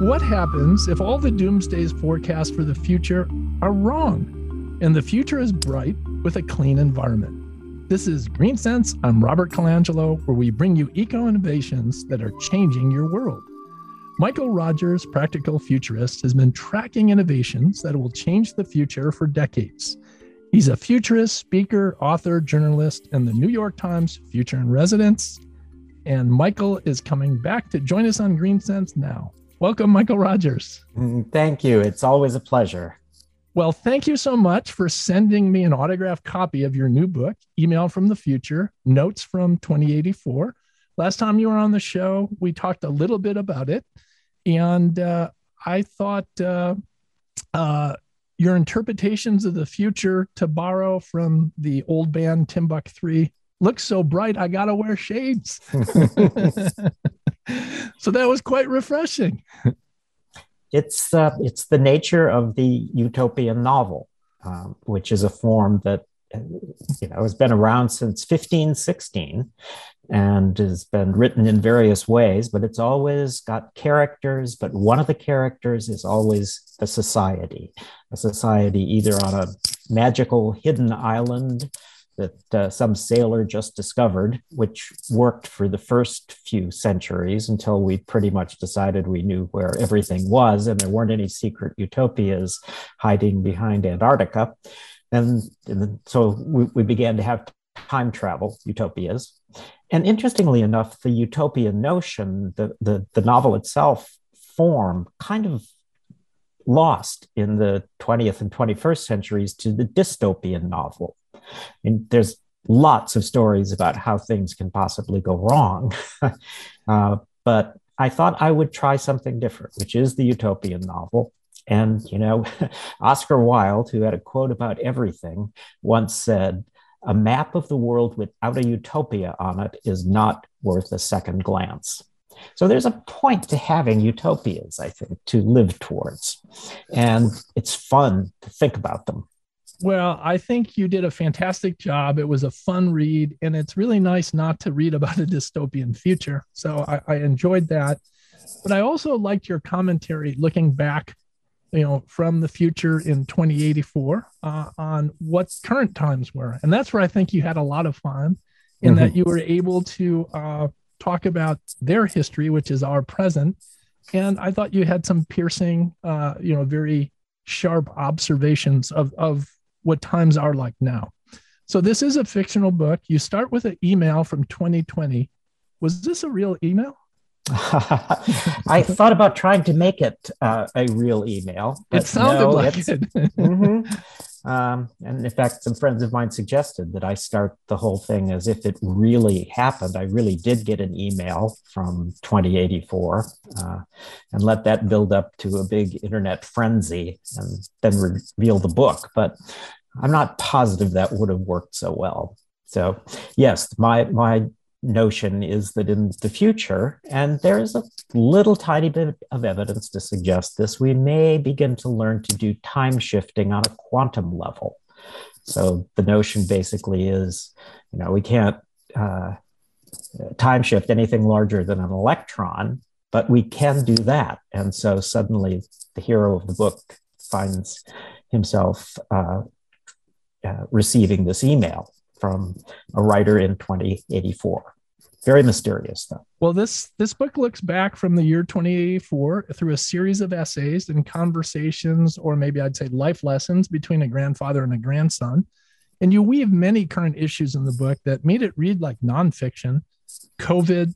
What happens if all the doomsday's forecasts for the future are wrong and the future is bright with a clean environment? This is Greensense. I'm Robert Colangelo, where we bring you eco-innovations that are changing your world. Michael Rogers, practical futurist, has been tracking innovations that will change the future for decades. He's a futurist, speaker, author, journalist, and the New York Times Future in Residence. And Michael is coming back to join us on Greensense now. Welcome, Michael Rogers. Thank you. It's always a pleasure. Well, thank you so much for sending me an autographed copy of your new book, Email from the Future, Notes from 2084. Last time you were on the show, we talked a little bit about it. And I thought your interpretations of the future, to borrow from the old band Timbuk3, looks so bright, I got to wear shades. So that was quite refreshing. It's the nature of the utopian novel, which is a form that has been around since 1516 and has been written in various ways, but it's always got characters, but one of the characters is always a society either on a magical hidden island that some sailor just discovered, which worked for the first few centuries until we pretty much decided we knew where everything was and there weren't any secret utopias hiding behind Antarctica. And so we began to have time travel utopias. And interestingly enough, the utopian notion, the novel itself form, kind of lost in the 20th and 21st centuries to the dystopian novel. And there's lots of stories about how things can possibly go wrong. But I thought I would try something different, which is the utopian novel. And, Oscar Wilde, who had a quote about everything, once said, "A map of the world without a utopia on it is not worth a second glance." So there's a point to having utopias, I think, to live towards. And it's fun to think about them. Well, I think you did a fantastic job. It was a fun read, and it's really nice not to read about a dystopian future. So I enjoyed that. But I also liked your commentary looking back, from the future in 2084 on what current times were. And that's where I think you had a lot of fun in that you were able to talk about their history, which is our present. And I thought you had some piercing, very sharp observations of what times are like now. So this is a fictional book. You start with an email from 2020. Was this a real email? I thought about trying to make it a real email. It sounded like it. And in fact, some friends of mine suggested that I start the whole thing as if it really happened. I really did get an email from 2084 and let that build up to a big internet frenzy and then reveal the book. But I'm not positive that would have worked so well. So yes, my notion is that in the future, and there is a little tiny bit of evidence to suggest this, we may begin to learn to do time shifting on a quantum level. So the notion basically is, we can't time shift anything larger than an electron, but we can do that. And so suddenly the hero of the book finds himself receiving this email from a writer in 2084. Very mysterious, though. Well, this book looks back from the year 2084 through a series of essays and conversations, or maybe I'd say life lessons, between a grandfather and a grandson. And you weave many current issues in the book that made it read like nonfiction. COVID,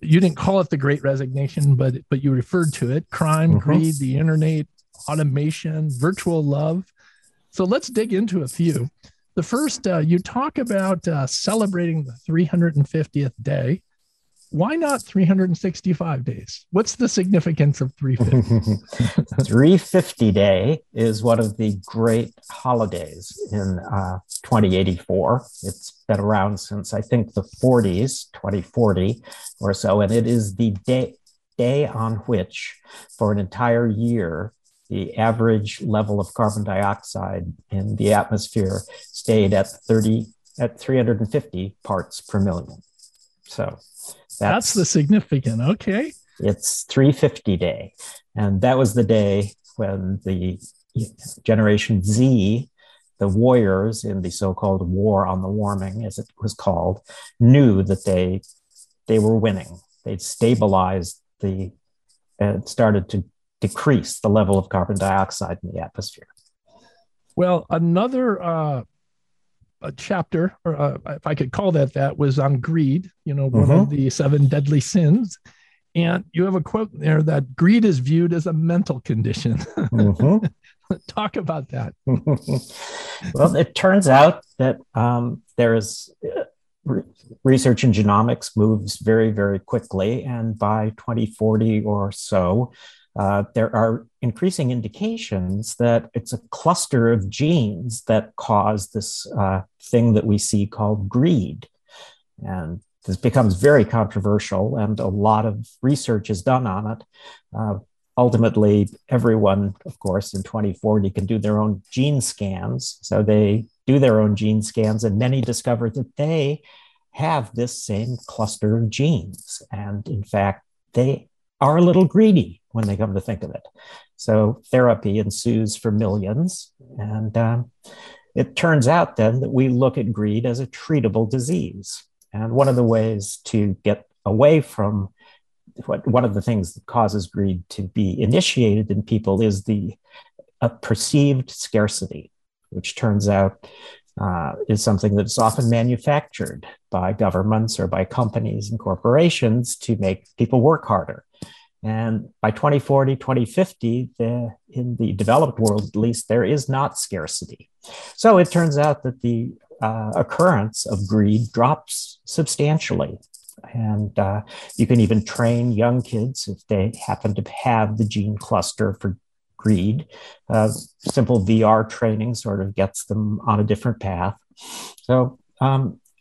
you didn't call it the Great Resignation, but you referred to it. Crime, greed, the internet, automation, virtual love. So let's dig into a few. The first, you talk about celebrating the 350th day. Why not 365 days? What's the significance of 350? 350 day is one of the great holidays in 2084. It's been around since, I think, the 40s, 2040 or so. And it is the day on which, for an entire year, the average level of carbon dioxide in the atmosphere stayed at 350 parts per million. So that's the significant. Okay. It's 350 Day. And that was the day when the Generation Z, the warriors in the so-called war on the warming, as it was called, knew that they were winning. They'd stabilized started to decrease the level of carbon dioxide in the atmosphere. Well, another a chapter, or if I could call that, was on greed, one of the seven deadly sins. And you have a quote there that greed is viewed as a mental condition. Talk about that. Well, it turns out that there is research in genomics moves very, very quickly. And by 2040 or so, there are increasing indications that it's a cluster of genes that cause this thing that we see called greed. And this becomes very controversial, and a lot of research is done on it. Ultimately, everyone, of course, in 2040 can do their own gene scans. So they do their own gene scans, and many discover that they have this same cluster of genes. And in fact, they are a little greedy when they come to think of it. So therapy ensues for millions. And it turns out then that we look at greed as a treatable disease. And one of the ways to get away from one of the things that causes greed to be initiated in people is a perceived scarcity, which turns out is something that's often manufactured by governments or by companies and corporations to make people work harder. And by 2040, 2050, in the developed world, at least, there is not scarcity. So it turns out that the occurrence of greed drops substantially. And you can even train young kids, if they happen to have the gene cluster for greed. Simple VR training sort of gets them on a different path. So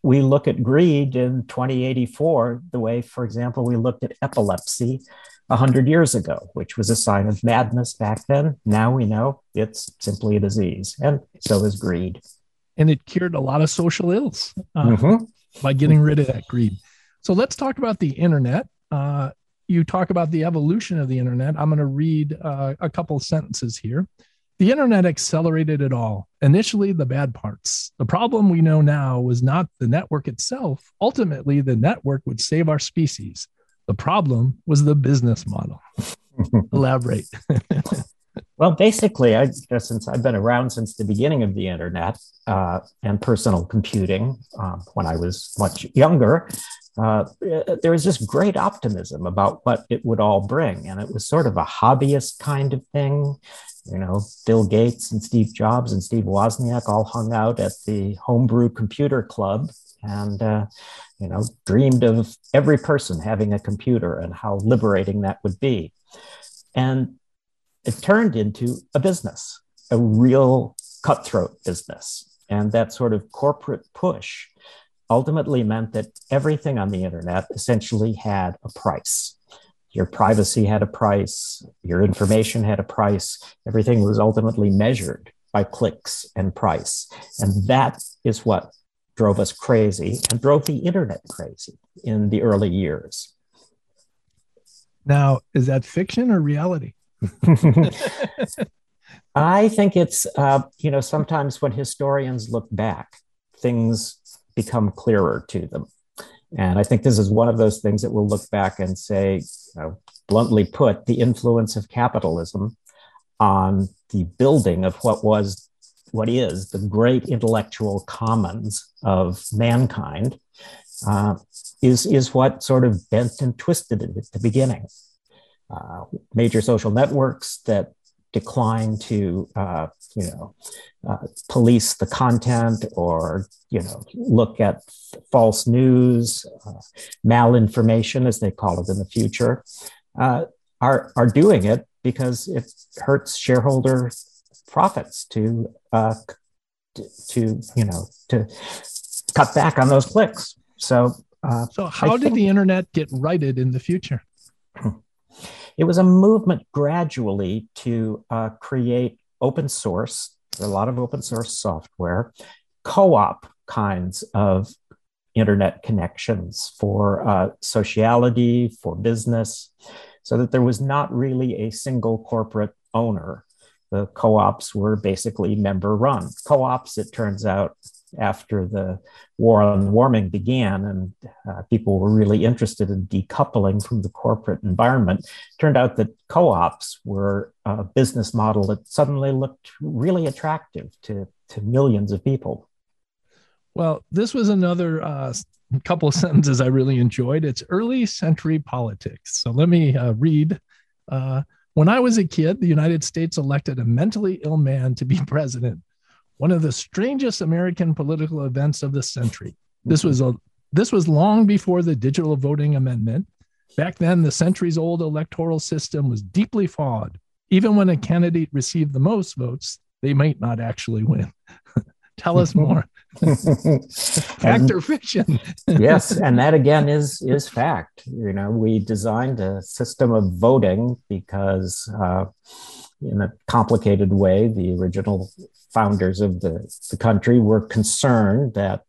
we look at greed in 2084 the way, for example, we looked at epilepsy 100 years ago, which was a sign of madness back then. Now we know it's simply a disease, and so is greed. And it cured a lot of social ills by getting rid of that greed. So let's talk about the internet. You talk about the evolution of the internet. I'm going to read a couple sentences here. The internet accelerated it all. Initially, the bad parts. The problem we know now was not the network itself. Ultimately, the network would save our species. The problem was the business model. Elaborate. Well, basically, since I've been around since the beginning of the internet and personal computing, when I was much younger, there was just great optimism about what it would all bring. And it was sort of a hobbyist kind of thing. Bill Gates and Steve Jobs and Steve Wozniak all hung out at the Homebrew Computer Club and, dreamed of every person having a computer and how liberating that would be. And it turned into a business, a real cutthroat business. And that sort of corporate push ultimately meant that everything on the internet essentially had a price. Your privacy had a price, your information had a price, everything was ultimately measured by clicks and price. And that is what drove us crazy and drove the internet crazy in the early years. Now, is that fiction or reality? I think it's, sometimes when historians look back, things become clearer to them. And I think this is one of those things that we'll look back and say, bluntly put, the influence of capitalism on the building of what is the great intellectual commons of mankind is what sort of bent and twisted it at the beginning. Major social networks that decline to, police the content or, look at false news, malinformation, as they call it in the future, are doing it because it hurts shareholder profits to cut back on those clicks. So how did the internet get righted in the future? It was a movement gradually to create open source, a lot of open source software, co-op kinds of internet connections for sociality, for business. so that there was not really a single corporate owner. The co-ops were basically member-run. Co-ops, it turns out, after the war on warming began and people were really interested in decoupling from the corporate environment, turned out that co-ops were a business model that suddenly looked really attractive to millions of people. Well, this was another couple of sentences I really enjoyed. It's early century politics. So let me read. When I was a kid, the United States elected a mentally ill man to be president. One of the strangest American political events of the century. This was long before the digital voting amendment. Back then, the centuries-old electoral system was deeply flawed. Even when a candidate received the most votes, they might not actually win. Tell us more. Fact or fiction? Yes, and that again is fact. You know, we designed a system of voting because, in a complicated way, the original founders of the country were concerned that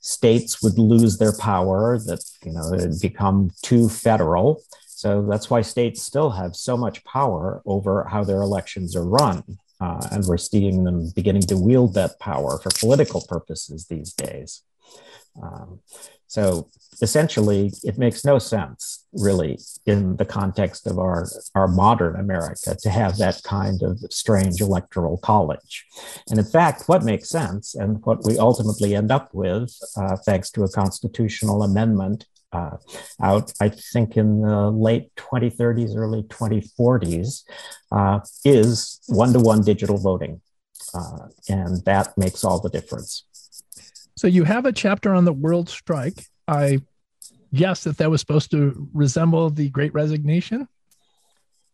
states would lose their power, that, you know, it would become too federal. So that's why states still have so much power over how their elections are run. And we're seeing them beginning to wield that power for political purposes these days. So essentially, it makes no sense, really, in the context of our modern America to have that kind of strange electoral college. And in fact, what makes sense and what we ultimately end up with, thanks to a constitutional amendment out, I think, in the late 2030s, early 2040s, is one-to-one digital voting. And that makes all the difference. So you have a chapter on the world strike. I guess that was supposed to resemble the Great Resignation?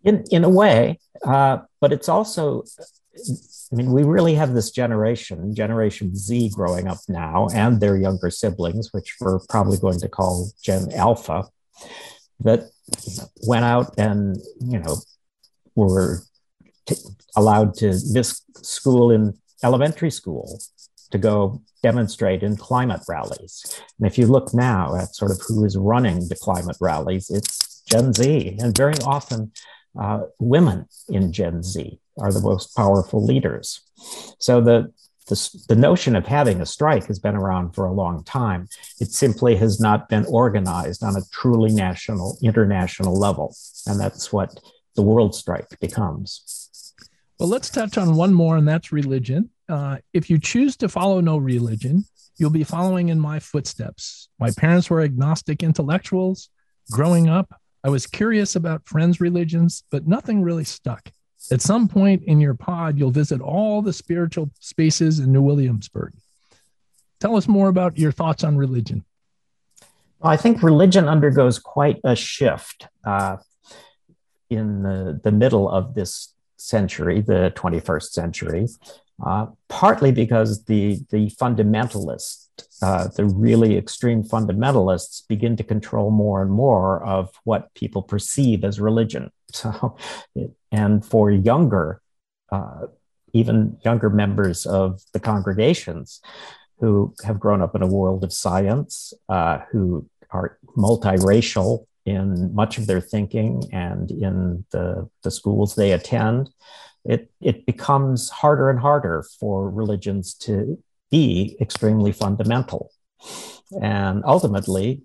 In a way, but it's also, I mean, we really have this Generation Z growing up now and their younger siblings, which we're probably going to call Gen Alpha, that went out and, you know, were allowed to miss school in elementary school to go demonstrate in climate rallies. And if you look now at sort of who is running the climate rallies, it's Gen Z. And very often women in Gen Z are the most powerful leaders. So the notion of having a strike has been around for a long time. It simply has not been organized on a truly national, international level. And that's what the world strike becomes. Well, let's touch on one more, and that's religion. If you choose to follow no religion, you'll be following in my footsteps. My parents were agnostic intellectuals. Growing up, I was curious about friends' religions, but nothing really stuck. At some point in your pod, you'll visit all the spiritual spaces in New Williamsburg. Tell us more about your thoughts on religion. Well, I think religion undergoes quite a shift in the middle of this century, the 21st century. Partly because the fundamentalists, the really extreme fundamentalists, begin to control more and more of what people perceive as religion. So, and for younger, even younger members of the congregations who have grown up in a world of science, who are multiracial in much of their thinking and in the schools they attend, it becomes harder and harder for religions to be extremely fundamental. And ultimately,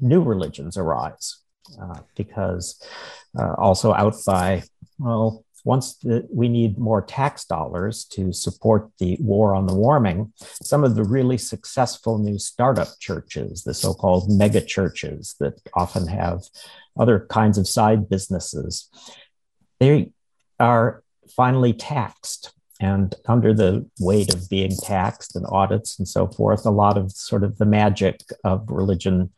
new religions arise because also out by, well, we need more tax dollars to support the war on the warming, some of the really successful new startup churches, the so-called mega churches that often have other kinds of side businesses, they are finally taxed. And under the weight of being taxed and audits and so forth, a lot of sort of the magic of religion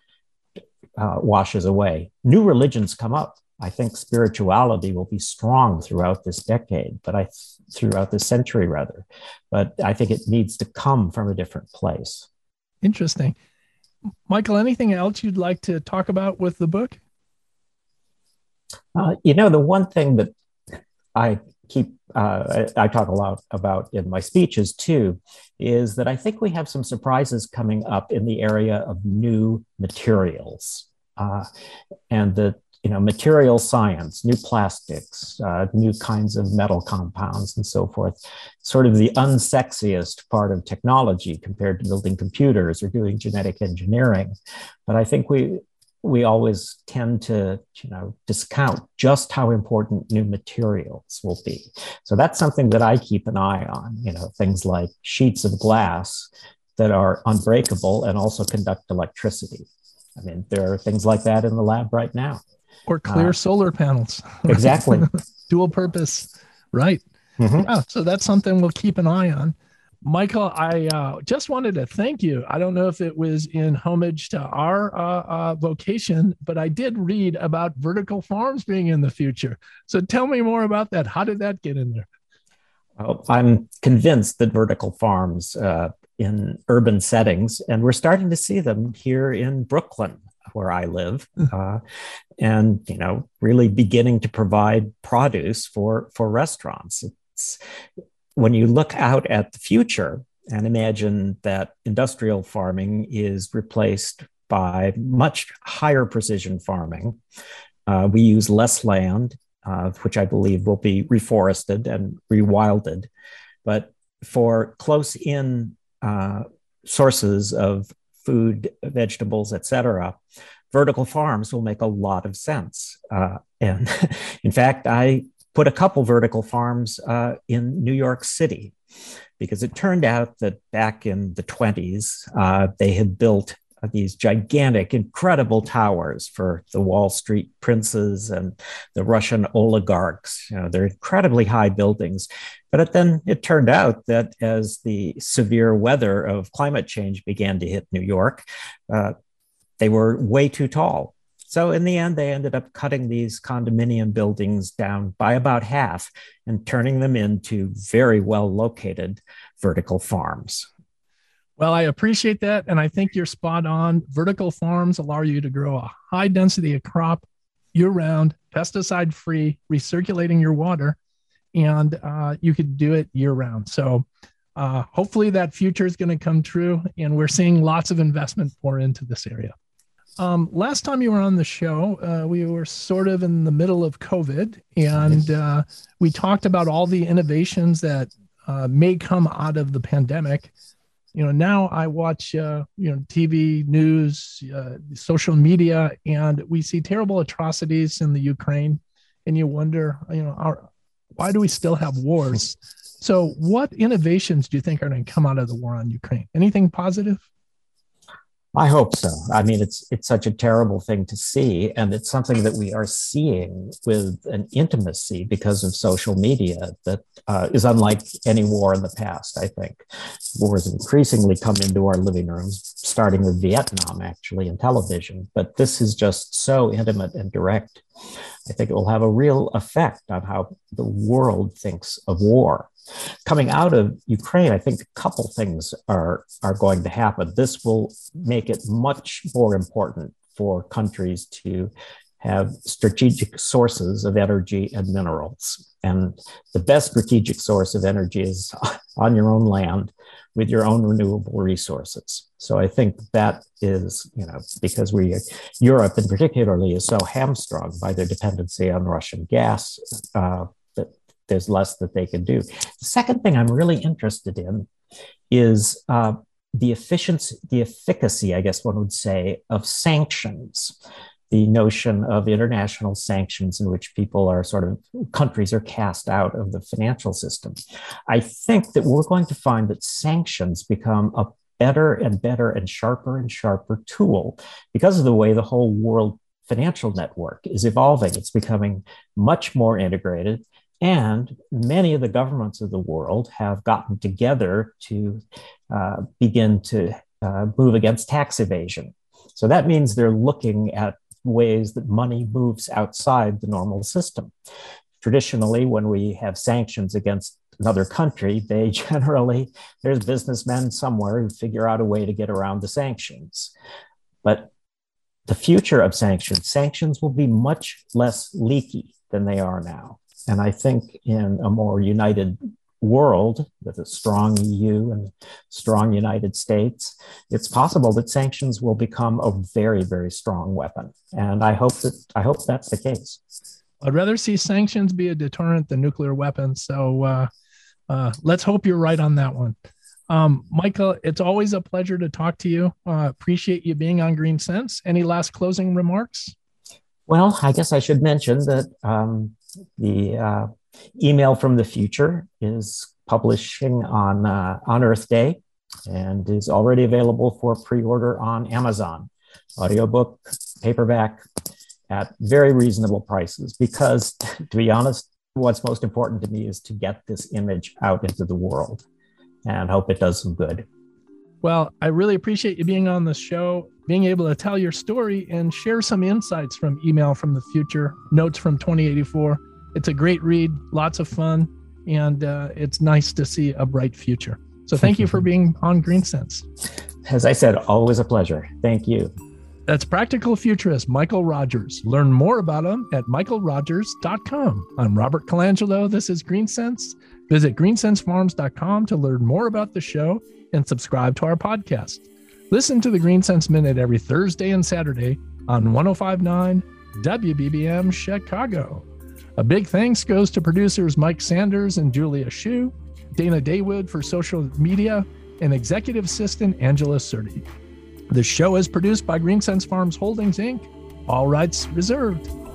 washes away. New religions come up. I think spirituality will be strong throughout this decade, but throughout this century rather, but I think it needs to come from a different place. Interesting. Michael, anything else you'd like to talk about with the book? You know, the one thing that I talk a lot about in my speeches too, is that I think we have some surprises coming up in the area of new materials. And the material science, new plastics, new kinds of metal compounds and so forth, sort of the unsexiest part of technology compared to building computers or doing genetic engineering. But I think we always tend to discount just how important new materials will be. So that's something that I keep an eye on, things like sheets of glass that are unbreakable and also conduct electricity. I mean, there are things like that in the lab right now. Or clear solar panels. Exactly. Dual purpose. Right. Mm-hmm. Yeah, so that's something we'll keep an eye on. Michael, I just wanted to thank you. I don't know if it was in homage to our vocation, but I did read about vertical farms being in the future. So tell me more about that. How did that get in there? Well, I'm convinced that vertical farms in urban settings, and we're starting to see them here in Brooklyn, where I live, and really beginning to provide produce for restaurants. When you look out at the future and imagine that industrial farming is replaced by much higher precision farming, we use less land, which I believe will be reforested and rewilded. But for close-in sources of food, vegetables, et cetera, vertical farms will make a lot of sense. And in fact, I put a couple vertical farms in New York City, because it turned out that back in the 1920s, they had built these gigantic, incredible towers for the Wall Street princes and the Russian oligarchs. They're incredibly high buildings. But then it turned out that as the severe weather of climate change began to hit New York, they were way too tall. So in the end, they ended up cutting these condominium buildings down by about half and turning them into very well-located vertical farms. Well, I appreciate that, and I think you're spot on. Vertical farms allow you to grow a high density of crop year-round, pesticide-free, recirculating your water, and you could do it year-round. So hopefully that future is going to come true, and we're seeing lots of investment pour into this area. Last time you were on the show, we were sort of in the middle of COVID, and we talked about all the innovations that may come out of the pandemic. Now I watch, TV, news, social media, and we see terrible atrocities in the Ukraine, and you wonder, why do we still have wars? So what innovations do you think are going to come out of the war on Ukraine? Anything positive? I hope so. I mean, it's such a terrible thing to see, and it's something that we are seeing with an intimacy because of social media that is unlike any war in the past, I think. Wars increasingly come into our living rooms, starting with Vietnam, actually, and television, but this is just so intimate and direct. I think it will have a real effect on how the world thinks of war. Coming out of Ukraine, I think a couple things are going to happen. This will make it much more important for countries to have strategic sources of energy and minerals. And the best strategic source of energy is on your own land with your own renewable resources. So I think that is, because Europe in particular is so hamstrung by their dependency on Russian gas, there's less that they can do. The second thing I'm really interested in is the efficacy, I guess one would say, of sanctions. The notion of international sanctions in which countries are cast out of the financial system. I think that we're going to find that sanctions become a better and better and sharper tool because of the way the whole world financial network is evolving. It's becoming much more integrated. And many of the governments of the world have gotten together to begin to move against tax evasion. So that means they're looking at ways that money moves outside the normal system. Traditionally, when we have sanctions against another country, there's businessmen somewhere who figure out a way to get around the sanctions. But the future of sanctions will be much less leaky than they are now. And I think in a more united world, with a strong EU and strong United States, it's possible that sanctions will become a very, very strong weapon. And I hope that's the case. I'd rather see sanctions be a deterrent than nuclear weapons. So let's hope you're right on that one. Michael, it's always a pleasure to talk to you. Appreciate you being on Greensense. Any last closing remarks? Well, I guess I should mention that the Email from the Future is publishing on Earth Day and is already available for pre-order on Amazon. Audiobook, paperback, at very reasonable prices, because to be honest, what's most important to me is to get this image out into the world and hope it does some good. Well, I really appreciate you being on the show, being able to tell your story and share some insights from Email from the Future, Notes from 2084. It's a great read, lots of fun, and it's nice to see a bright future. So thank you for being on Greensense. As I said, always a pleasure. Thank you. That's practical futurist Michael Rogers. Learn more about him at michaelrogers.com. I'm Robert Colangelo. This is Greensense. Visit greensensefarms.com to learn more about the show and subscribe to our podcast. Listen to the Greensense Minute every Thursday and Saturday on 105.9 WBBM Chicago. A big thanks goes to producers Mike Sanders and Julia Hsu, Dana Daywood for social media, and executive assistant Angela Certi. The show is produced by Greensense Farms Holdings, Inc. All rights reserved.